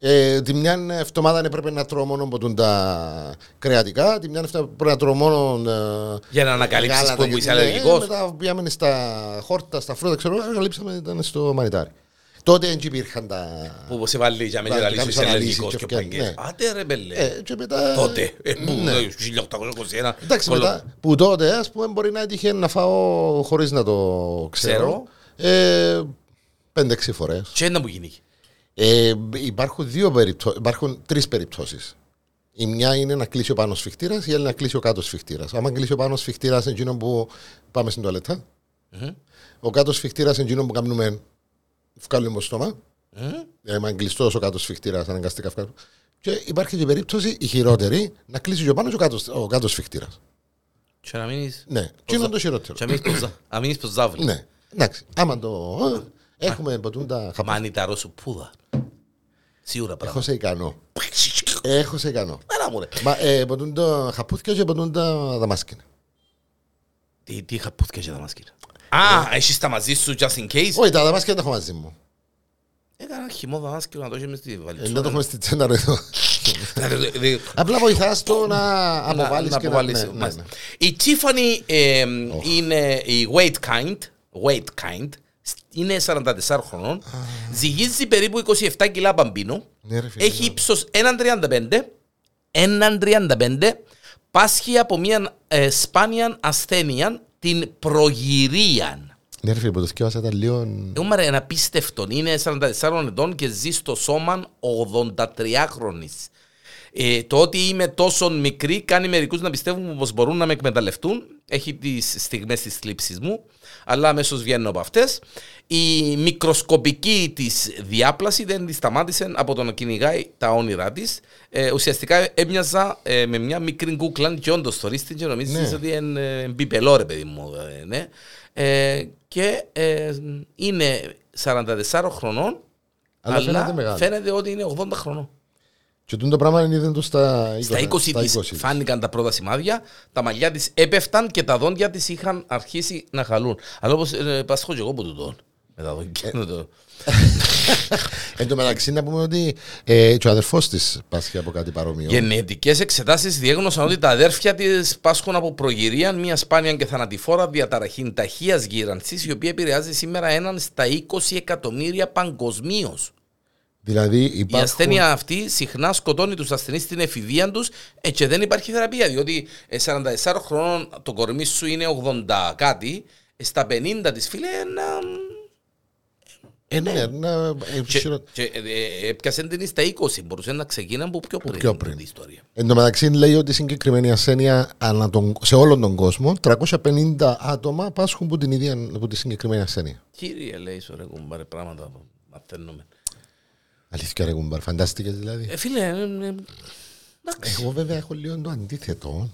Ε, τη μια εβδομάδα πρέπει να τρώω μόνο ποτούν τα κρεατικά, τη μια εβδομάδα πρέπει να τρώω μόνο. Ε, για να ανακαλύψεις που είσαι αλλεργικός. Μετά πήγαμε στα χόρτα, στα φρούτα, ξέρω, ανακαλύψαμε ήταν στο μανιτάρι. Τότε δεν υπήρχαν τα. Που σε βάλει για να λύσεις αλλεργικός και παγκές. Άτε ρε μπελέ. Τότε, χίλια οκτακόσια είκοσι ένα. Εντάξει, μετά που τότε ας πούμε μπορεί να έτυχε να φάω χωρίς να το ξέρω. πέντε έξι φορές. Και ένα που γίνει. Ε, υπάρχουν, δύο περιπτώ... υπάρχουν τρεις περιπτώσεις. Η μια είναι να κλείσει ο πάνω σφιχτήρας, η άλλη να κλείσει ο κάτω σφιχτήρας. Άμα κλείσει ο πάνω σφιχτήρας είναι εκείνο που πάμε στην τουαλέτα. Mm-hmm. Ο κάτω σφιχτήρας είναι εκείνο που κάνουμε βγάλουμε το στόμα. Άμα mm-hmm. κλειστός ο κάτω σφιχτήρας αναγκαστικά βγάλουμε. Και υπάρχει και περίπτωση η χειρότερη να κλείσει και ο πάνω και ο κάτω, ο κάτω σφιχτήρας. Και να μείνεις. Ναι, και είναι το χειρότερο. Να μείνεις πως ζάβλη. Ναι, εντάξει. Άμα το. Έχουμε ποτούν τα χαπά. Μανιταρό σου πούδα. Σίγουρα πράγμα. Έχω σε ικανό. Έχω σε ικανό. Μέρα μου ρε. Μα ε, ποτούν τα χαπούθκια και ποτούν τα δαμάσκηνα. Τι, τι χαπούθκια και δαμάσκηνα. Α, έχεις τα μαζί σου just in case. Όχι, τα δαμάσκηνα τα έχω μαζί μου. Έκανα χυμό δαμάσκηνα να το έχεις στη βαλίτσο. Να το έχουμε στη τσέντα ρε εδώ. Απλά βοηθάς το να αποβάλεις. Η Tiffany είναι η weight kind. Weight kind. Είναι σαράντα τέσσερα χρονών, ζυγίζει περίπου είκοσι επτά κιλά μπαμπίνο, έχει ύψος ένα τριάντα πέντε, πάσχει από μια ε, σπάνια ασθένεια, την προγυρία. Ναι ρε φίλε, που το θυκεύασα ήταν λίγο... Έχουμε ένα πίστευτο, είναι σαράντα τέσσερα ετών και ζει στο σώμα ογδόντα τρία χρονής. Ε, το ότι είμαι τόσο μικρή κάνει μερικούς να πιστεύουν πως μπορούν να με εκμεταλλευτούν. Έχει τις στιγμές της θλίψης μου, αλλά αμέσως βγαίνω από αυτές. Η μικροσκοπική της διάπλαση δεν τη σταμάτησε από το να κυνηγάει τα όνειρά της. Ε, ουσιαστικά έμοιαζα ε, με μια μικρή κούκλα και όντως θωρίστηκε και νομίζεις ναι. ότι είναι μπιπελό ρε παιδί μου. Ε, ναι. ε, και ε, είναι σαράντα τέσσερα χρονών, αλλά, αλλά φαίνεται, φαίνεται ότι είναι ογδόντα χρονών. Και το πράγμα είναι το στα είκοσι. Στα είκοσι, στα είκοσι της φάνηκαν τα πρώτα σημάδια, τα μαλλιά της έπεφταν και τα δόντια της είχαν αρχίσει να χαλούν. Αλλά όπως ε, πασχώ και εγώ που το δω. Με τα δόντια. Εν τω μεταξύ να πούμε ότι ε, και ο αδερφός της πάσχει από κάτι παρόμοιο. Γενετικές εξετάσεις διέγνωσαν ότι τα αδέρφια της πάσχουν από προγυρία, μια σπάνια και θανατηφόρα διαταραχή ταχείας γύρανσης, η οποία επηρεάζει σήμερα έναν στα είκοσι εκατομμύρια παγκοσμίως. Δηλαδή υπάρχουν... Η ασθένεια αυτή συχνά σκοτώνει τους ασθενείς στην εφηβεία τους ε, και δεν υπάρχει θεραπεία. Διότι ε, σαράντα τέσσερα χρόνων το κορμί σου είναι ογδόντα κάτι, ε, στα πενήντα της φίλε να... Ε, ναι, ναι, ναι. Έπιασε την στα είκοσι, μπορούσε να ξεκινά από πιο πριν, πιο πριν. Την ιστορία. Εν τω μεταξύ λέει ότι η συγκεκριμένη ασθένεια σε όλον τον κόσμο, τριακόσια πενήντα άτομα πάσχουν από την ίδια από τη συγκεκριμένη ασθένεια. Κύριε λέει, σωρέ κουμπάρε πράγματα μαθαίνουμε. Αλήθεια ρε κουμπάρ, φαντάστηκες δηλαδή. Ε, φίλε, εντάξει. Εγώ βέβαια έχω λίγο το αντίθετο.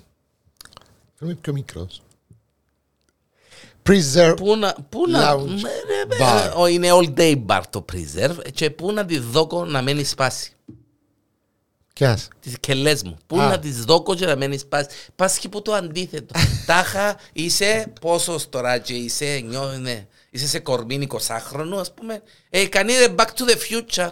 Είμαι πιο μικρός. Preserve Lounge Bar. Είναι all day bar το Preserve και πού να τη δώκω να μένει σπάση. Ποιας? Τις κελές μου. Πού να τις δώκω και να μένει σπάση. Πάσχει που το αντίθετο. Τάχα είσαι πόσος τώρα και είσαι νιώθει. Είσαι σε κορμήν εικοσάχρονο ας πούμε. Ε, κανεί ρε back to the future.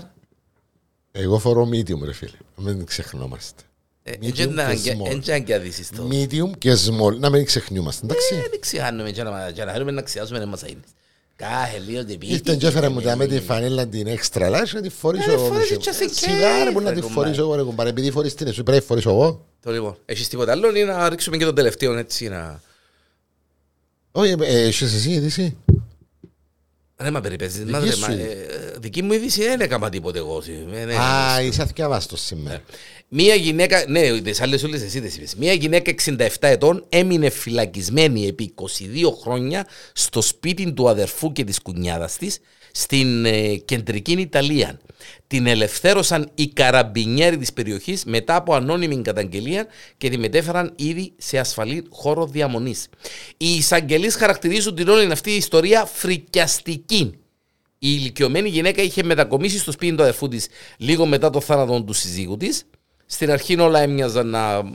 Εγώ φορώ medium ρε φίλε, μην ξεχνόμαστε. Εν και αγκιαδίσεις το. Medium και small, να μην ξεχνιούμαστε, εντάξει. Ε, δεν ξεχάνουμε και να θέλουμε να ξεχάσουμε να μας αείνεις. Κάθε λίγο την πίτη. Ήρθεν και έφερα μου τα με τη φανέλα την extra large να τη φορήσω εγώ. Σιγά ρε μπορεί να τη φορήσω εγώ ρε κουμπάρε, επειδή φορείς την εσύ πρέπει να φορήσω εγώ. Το λοιπόν, έχεις τίποτα άλλο ή να ρίξουμε και τον τελευταίο έτσι να... Όχι, έχεις εσύ είδηση. Ρε μα περιπέζεις, δική μου είδηση δεν έκανα τίποτε εγώ. Α, είσαι αθηκιαβάστος σήμερα. Μία γυναίκα, ναι, τις άλλες όλες εσύ τις είπες. Μία γυναίκα εξήντα επτά ετών έμεινε φυλακισμένη επί είκοσι δύο χρόνια στο σπίτι του αδερφού και της κουνιάδας της στην ε, κεντρική Ιταλία. Την ελευθέρωσαν οι καραμπινιέροι της περιοχής μετά από ανώνυμη καταγγελία και τη μετέφεραν ήδη σε ασφαλή χώρο διαμονής. Οι εισαγγελείς χαρακτηρίζουν την όλη αυτή η ιστορία φρικιαστική. Η ηλικιωμένη γυναίκα είχε μετακομίσει στο σπίτι του αδερφού της λίγο μετά το θάνατο του συζύγου της Στην αρχή όλα έμοιαζαν να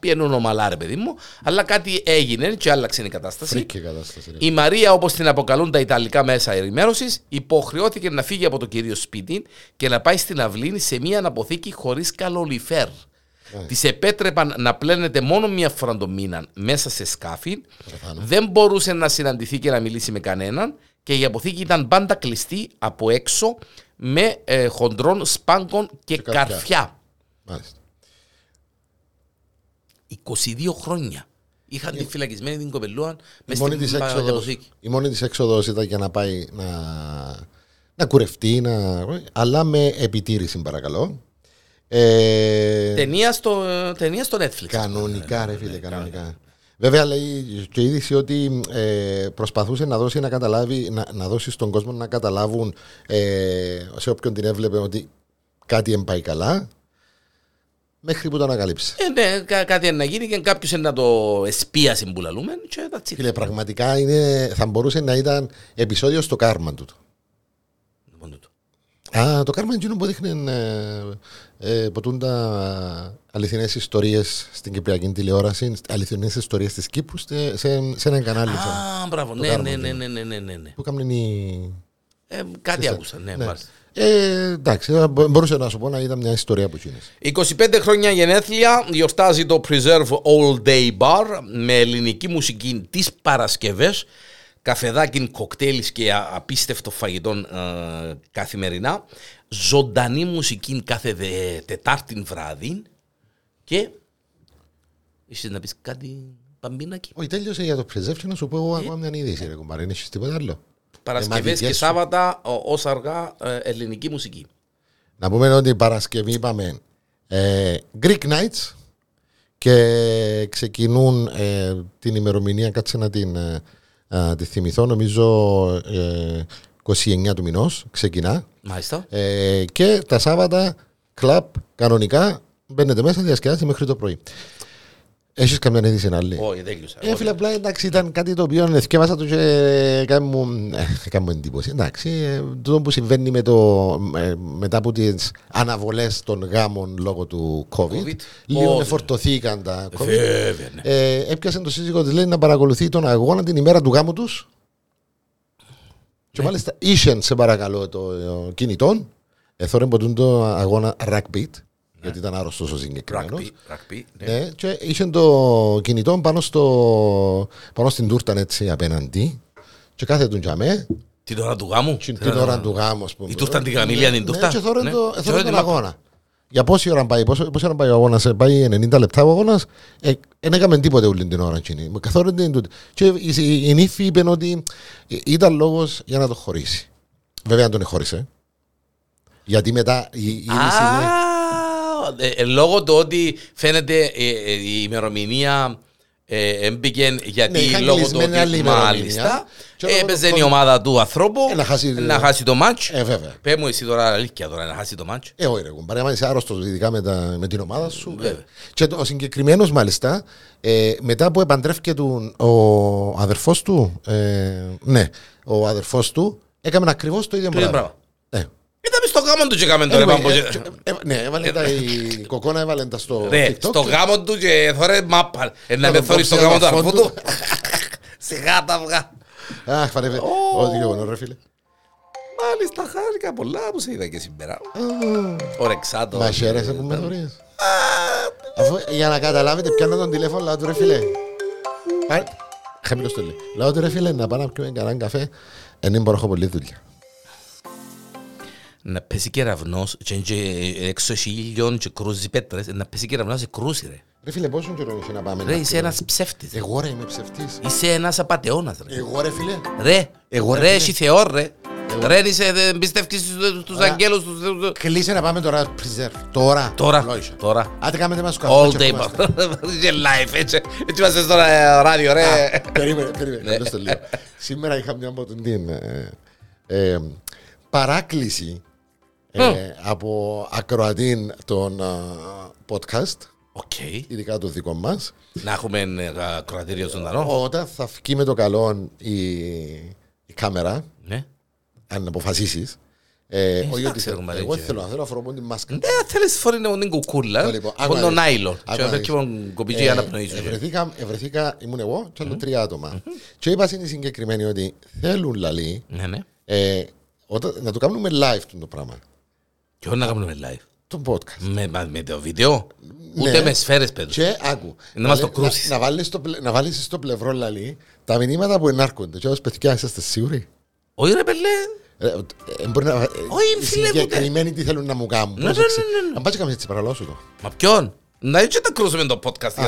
πιένουν ομαλά, ρε παιδί μου, αλλά κάτι έγινε και άλλαξε η κατάσταση. κατάσταση η Μαρία, όπως την αποκαλούν τα ιταλικά μέσα ενημέρωσης, υποχρεώθηκε να φύγει από το κυρίως σπίτι και να πάει στην αυλή σε μια αναποθήκη χωρίς καλολιφέρ. Yeah. Της επέτρεπαν να πλένεται μόνο μία φορά το μήνα μέσα σε σκάφη. Yeah. Δεν μπορούσε να συναντηθεί και να μιλήσει με κανέναν και η αποθήκη ήταν πάντα κλειστή από έξω με ε, χοντρών σπάνκων και, και καρφιά. Μάλιστα. είκοσι δύο χρόνια είχαν τη φυλακισμένη την κοπελούα μέσα στην αποθήκη. Η μόνη της έξοδος ήταν για να πάει να, να κουρευτεί, να... αλλά με επιτήρηση, παρακαλώ. Ε... Ταινία, στο, ταινία στο Netflix. Κανονικά, ρε φίλε, κανονικά. Βέβαια, λέει και η είδηση ότι ε, προσπαθούσε να δώσει, να καταλάβει, να, να δώσει στον κόσμο να καταλάβουν ε, σε όποιον την έβλεπε ότι κάτι δεν πάει καλά. Μέχρι που το ανακαλύψει. Ε, ναι, κά- κάτι να γίνει και κάποιο να το εσπίασε που λαλούμε. Φίλε, πραγματικά είναι, θα μπορούσε να ήταν επεισόδιο στο κάρμα του. Α, το Κάρμαν Τζίνο που δείχνει ε, ποτούν τα αληθινές ιστορίες στην κυπριακή τηλεόραση, αληθινές ιστορίες της Κύπρου σε, σε, σε έναν κανάλι. Α, μπράβο, ναι, ναι, ναι, ναι, ναι, ναι, ναι. Που κάμουν οι... Ε, κάτι άκουσα, ναι, ναι. Ε, εντάξει, μπορούσα να σου πω να ήταν μια ιστορία που κίνησε. είκοσι πέντε χρόνια γενέθλια, γιορτάζει το Preserve All Day Bar με ελληνική μουσική τις Παρασκευές. Καφεδάκι, κοκτέιλ και απίστευτο φαγητόν ε, καθημερινά. Ζωντανή μουσική κάθε δε, Τετάρτη βράδυ. Και. Είσαι να πει κάτι παμπίνακι. Όχι, τέλειωσε για το Preserve να σου πω εγώ ακόμα μια είδηση. Δεν κουμπάρει, είναι τίποτα άλλο. Παρασκευές και Σάββατα ως αργά ε, ελληνική μουσική. Να πούμε ότι η Παρασκευή είπαμε ε, Greek Nights και ξεκινούν ε, την ημερομηνία, κάτσε να την. Ε, Uh, τη θυμηθώ, νομίζω ε, είκοσι εννέα του μηνός ξεκινά. Μάλιστα. Ε, και τα Σάββατα, κλαπ, κανονικά, μπαίνετε μέσα, διασκεδάστε μέχρι το πρωί. Έχεις καμιά είδηση να λέει? Όχι, δεν κλείσα. Ε, φίλε, απλά εντάξει, ήταν κάτι το οποίο εθιέβασα το και κάμω εντύπωση. Εντάξει, ε, το που συμβαίνει με το, ε, μετά από τις αναβολές των γάμων λόγω του COVID, COVID. λίγο oh, φορτωθήκαν τα COVID. Βέβαια, ναι. ε, έπιασε το σύζυγο της, λέει, να παρακολουθεί τον αγώνα την ημέρα του γάμου τους. Και ναι. Μάλιστα, ίσεν, σε παρακαλώ, το κινητό, εθώρεν ποτούν το αγώνα rugby. Γιατί ήταν άρρωστος ο συγκεκριμένος. Ναι, και είχε το κινητό πάνω, στο, πάνω στην τούρτα έτσι απέναντι. Και κάθε τον τζαμέ. Την ώρα του γάμου. Την ώρα του γάμου, ας πούμε. Η τούρτα την γαμήλια την τούρτα. Και θωρώ τον αγώνα. Για πόση ώρα πάει, πόση ώρα πάει ο αγώνας, πάει ενενήντα λεπτά ο αγώνας. Δεν έκαμε τίποτε όλη την ώρα. Και η νύφη είπε ότι ήταν λόγος για να το χωρίσει. Βέβαια τον χώρισε. Γιατί μετά η είδηση. Λόγω του ότι φαίνεται ε, ε, η ημερομηνία έμπηκε ε, γιατί ναι, λόγω του ότι μάλιστα έπαιζε η ομάδα του ανθρώπου ε, να, χάσει, να χάσει το μάτς. Ε, Πες μου εσύ τώρα αλήθεια τώρα να χάσει το μάτς. Ε, όχι ρε κουμπάρε, άμα είσαι άρρωστος ειδικά με, τα, με την ομάδα σου. Ε, ε. Και το, ο συγκεκριμένος μάλιστα ε, μετά που επαντρεύτηκε ο αδερφός του, ε, ναι, ο αδερφός του έκαμε ακριβώς το ίδιο πράγμα. Είδαμε στο γάμο του και έκαμε το ρεύμα. Ναι, έβαλε τα η κοκόνα, έβαλε τα στο TikTok. Στο γάμο του και θωρέ μάπα. Να με θωρείς στο γάμο του αρφού του. Σιγά τα αυγά. Αχ, φανέφε. Ό,τι γεγονό ρε φίλε. Μάλιστα, χάρηκα πολλά που σε είδα και σήμερα. Ωρεξάτο. Μα χαίρεσαι που με θωρείς. Για να καταλάβετε, πιάνω τον τηλέφωνο, λάω του ρε φίλε. Χαμηλώς το λέει. Λάω του ρε φίλε, να πάω να πιούμε κανέναν καφέ. Εν μπορώ πολύ δουλειά. Να πέσει κεραυνός και έξω χίλιον και κρούζει πέτρες, να πέσει κεραυνός και κρούζει ρε. Ρε φίλε, πόσο καιρό είσαι να πάμε? Ρε, είσαι ένας ψεύτης. Εγώ ρε είμαι ψεύτης. Είσαι ένας απατεώνας ρε. Εγώ ρε φίλε. Ρε, εγώ ρε εσύ θεό ρε. Ρε είσαι, δεν πιστεύεις στους αγγέλους. Κλείσε να πάμε τώρα, Preserve. Τώρα. Τώρα, τώρα. Άντε κάμετε μας καφέ. All day bar. Είσαι live έτσι. Έτσι είμαστε στο ράδιο ρε. Περίμενε, περίμενε. Σήμερα είχα μια από την παράκληση. Ε, από ακροατήν των uh, podcast, okay. Ειδικά το δικό μας. Να έχουμε ακροατήριο ζωντανό. Όταν θα βγει με το καλό η, η κάμερα, ναι. Αν αποφασίσεις, Όχι ότι θέλω, εγώ θέλω να φορώ την μάσκα. Ναι, θέλεις φορεί την κουκούλα, πόνο νάιλον. Ευρεθήκα, ήμουν εγώ και άλλο τρία άτομα. Και είπα είναι συγκεκριμένοι ότι θέλουν λαλί να το κάνουμε live το πράγμα. Και όχι να κάνουμε live. Το podcast. Με το βίντεο, ούτε με σφαίρες παίρνουν. Και άκου, να βάλεις στο πλευρό λαλί τα μηνύματα που ενάρκονται. Και όπως παιδιά είσαστε σίγουροι. Όχι ρε πελέ. Οι συγκεκριμένοι τι θέλουν να μου κάνουν. Αν πάτε καμία έτσι παραλώ σου το. Μα ποιον. Να έτσι τα κρούσουμε το podcast.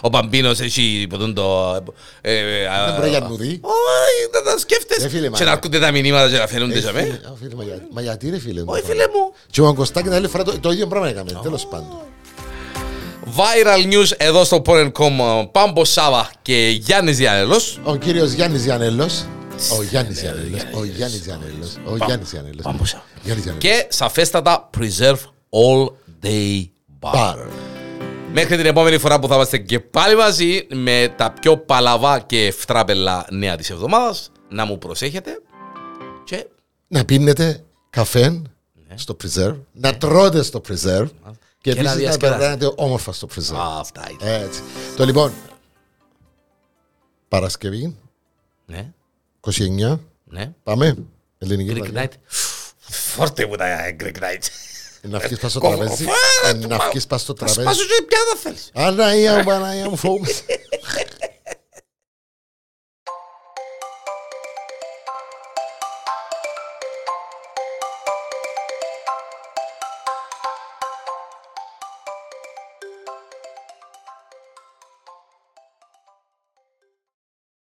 Ο Μπαμπίνος έχει ποτούν το... Δεν μπορεί να νουδεί. Όχι, να τα σκέφτεσαι. Και να αρκούνται τα μηνύματα και να φαίνονται σε μένα. Μα γιατί ρε φίλε μου. Όχι φίλε μου. Και ο Αγκοστάκη τα άλλη φορά το ίδιο πράγμα έκαμε. Τέλος πάντων. Viral news εδώ στο Porn τελεία com. Πάμπος Σάβα και Γιάννης Διανέλος. Ο κύριος Γιάννης Διανέλος. Ο Γιάννης Ιανέλος, ο Γιάννης Ιανέλος, ο Γιάννης Ιανέλος. Και σαφέστατα Preserve All Day Bar. Μέχρι την επόμενη φορά που θα είμαστε και πάλι μαζί με τα πιο παλαβά και ευτράπελα νέα της εβδομάδας, να μου προσέχετε και να πίνετε καφέ στο Preserve, να τρώτε στο Preserve και επίσης να περνάτε όμορφα στο Preserve. Αυτά ήταν. Το λοιπόν, Παρασκευή. Ναι. είκοσι εννιά, ναι. Πάμε, ελληνική Greek Night. Φόρτε μου τα Greek Night. Να βγεις πας στο τραπέζι. Να βγεις πας στο τραπέζι. Να σπάσω και πια θα θέλεις. Αναία μου, αναία μου φόβομαι.